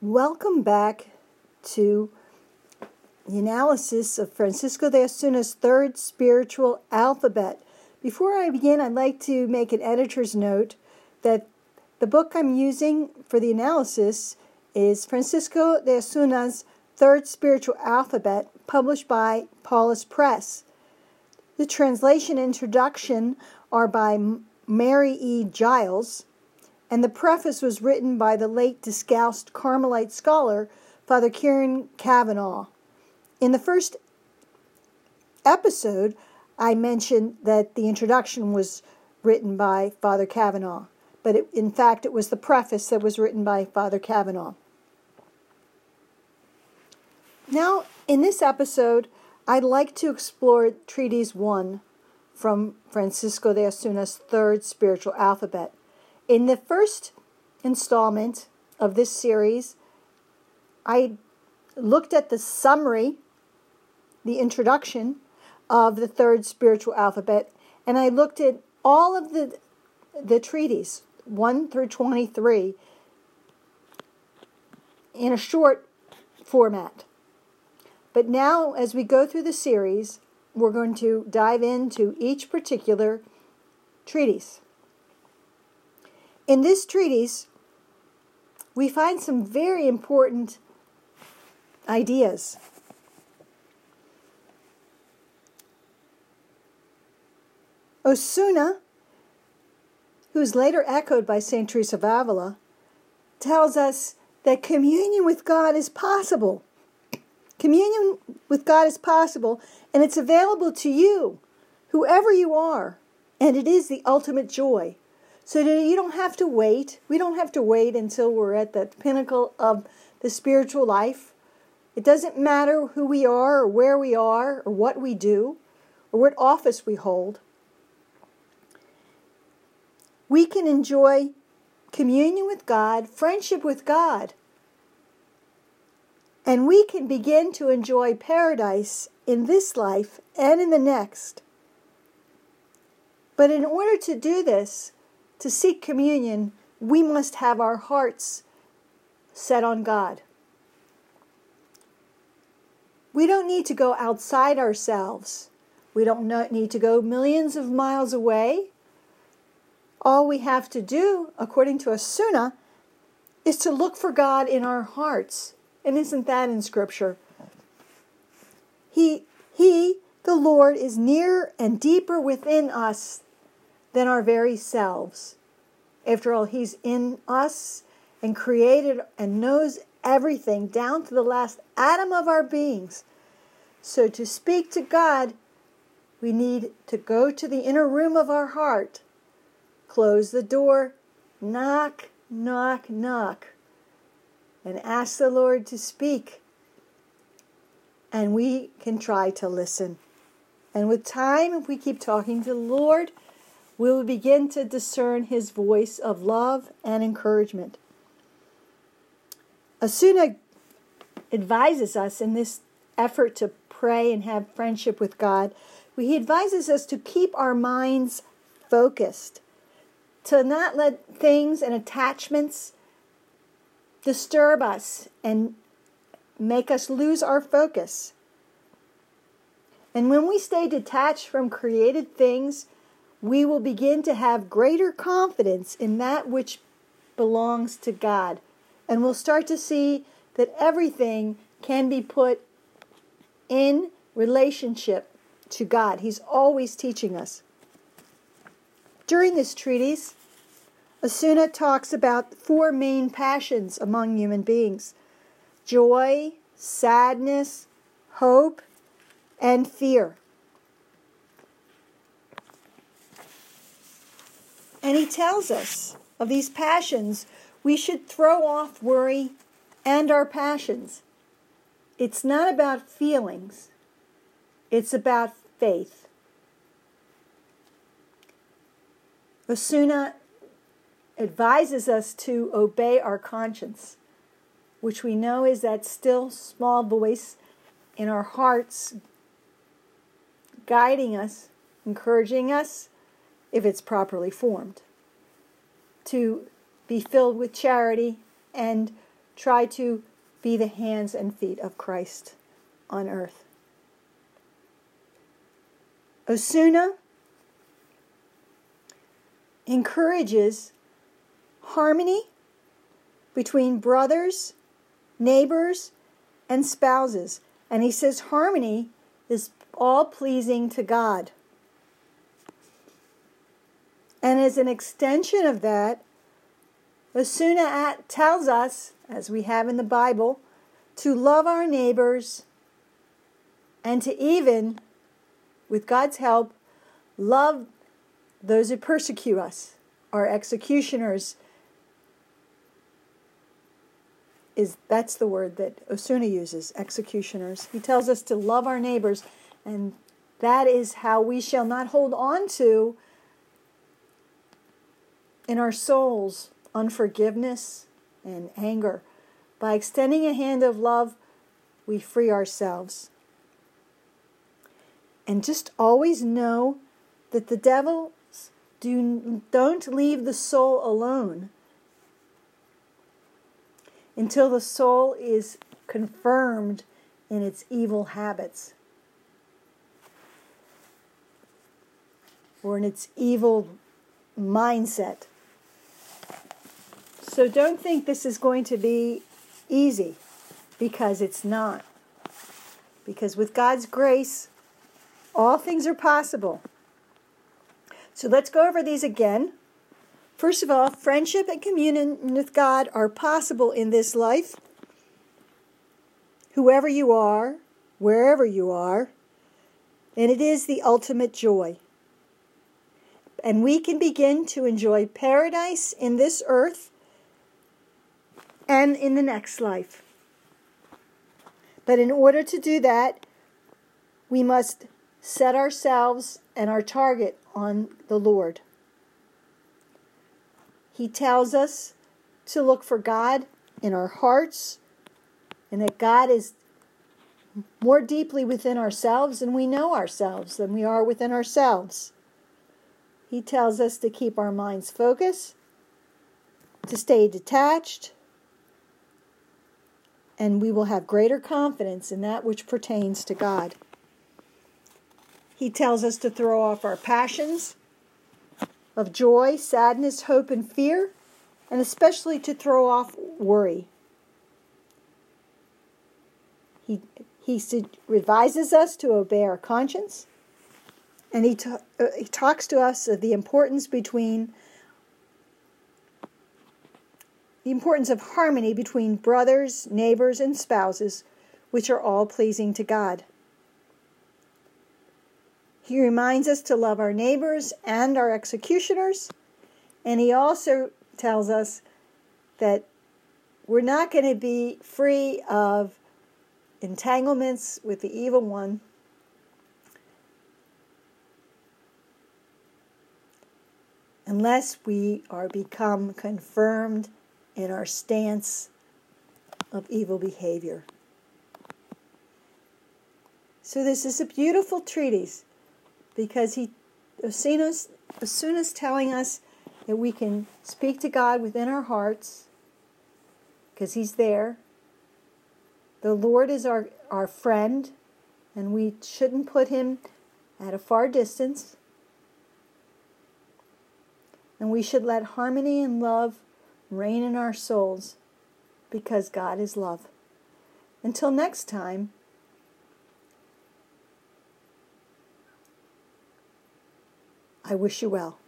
Welcome back to the analysis of Francisco de Osuna's Third Spiritual Alphabet. Before I begin, I'd like to make an editor's note that the book I'm using for the analysis is Francisco de Osuna's Third Spiritual Alphabet, published by Paulus Press. The translation and introduction are by Mary E. Giles, and the preface was written by the late Discalced Carmelite scholar, Father Kieran Kavanaugh. In the first episode, I mentioned that the introduction was written by Father Kavanaugh, but in fact, it was the preface that was written by Father Kavanaugh. Now, in this episode, I'd like to explore Treatise 1 from Francisco de Osuna's Third Spiritual Alphabet. In the first installment of this series, I looked at the summary, the introduction of the Third Spiritual Alphabet, and I looked at all of the treatises, 1 through 23, in a short format. But now, as we go through the series, we're going to dive into each particular treatise. In this treatise, we find some very important ideas. Osuna, who is later echoed by St. Teresa of Avila, tells us that communion with God is possible. Communion with God is possible, and it's available to you, whoever you are, and it is the ultimate joy. So you don't have to wait. We don't have to wait until we're at the pinnacle of the spiritual life. It doesn't matter who we are or where we are or what we do or what office we hold. We can enjoy communion with God, friendship with God, and we can begin to enjoy paradise in this life and in the next. But in order to do this, to seek communion, we must have our hearts set on God. We don't need to go outside ourselves. We don't need to go millions of miles away. All we have to do, according to Osuna, is to look for God in our hearts. And isn't that in Scripture? He, the Lord, is nearer and deeper within us than our very selves. After all, He's in us and created and knows everything down to the last atom of our beings. So to speak to God, we need to go to the inner room of our heart, close the door, knock, knock, knock, and ask the Lord to speak. And we can try to listen. And with time, if we keep talking to the Lord, we will begin to discern His voice of love and encouragement. Osuna advises us in this effort to pray and have friendship with God. He advises us to keep our minds focused, to not let things and attachments disturb us and make us lose our focus. And when we stay detached from created things, we will begin to have greater confidence in that which belongs to God. And we'll start to see that everything can be put in relationship to God. He's always teaching us. During this treatise, Osuna talks about four main passions among human beings: joy, sadness, hope, and fear. And he tells us of these passions, we should throw off worry and our passions. It's not about feelings. It's about faith. Osuna advises us to obey our conscience, which we know is that still small voice in our hearts, guiding us, encouraging us, if it's properly formed, to be filled with charity and try to be the hands and feet of Christ on earth. Osuna encourages harmony between brothers, neighbors, and spouses. And he says harmony is all pleasing to God. And as an extension of that, Osuna tells us, as we have in the Bible, to love our neighbors and to even, with God's help, love those who persecute us. Our executioners, that's the word that Osuna uses, executioners. He tells us to love our neighbors, and that is how we shall not hold on to in our souls unforgiveness and anger. By extending a hand of love, we free ourselves. And just always know that the devils don't leave the soul alone until the soul is confirmed in its evil habits or in its evil mindset. So don't think this is going to be easy, because it's not. Because with God's grace, all things are possible. So let's go over these again. First of all, friendship and communion with God are possible in this life. Whoever you are, wherever you are, and it is the ultimate joy. And we can begin to enjoy paradise in this earth and in the next life. But in order to do that, we must set ourselves and our target on the Lord. He tells us to look for God in our hearts, and that God is more deeply within ourselves, and we know ourselves than we are within ourselves. He tells us to keep our minds focused, to stay detached, and we will have greater confidence in that which pertains to God. He tells us to throw off our passions of joy, sadness, hope, and fear, and especially to throw off worry. He advises us to obey our conscience, and he talks to us of the importance of harmony between brothers, neighbors, and spouses, which are all pleasing to God. He reminds us to love our neighbors and our executioners, and he also tells us that we're not going to be free of entanglements with the evil one. Unless we are become confirmed in our stance of evil behavior. So this is a beautiful treatise, because Osuna's telling us that we can speak to God within our hearts, because he's there. The Lord is our friend, and we shouldn't put him at a far distance. And we should let harmony and love reign in our souls, because God is love. Until next time, I wish you well.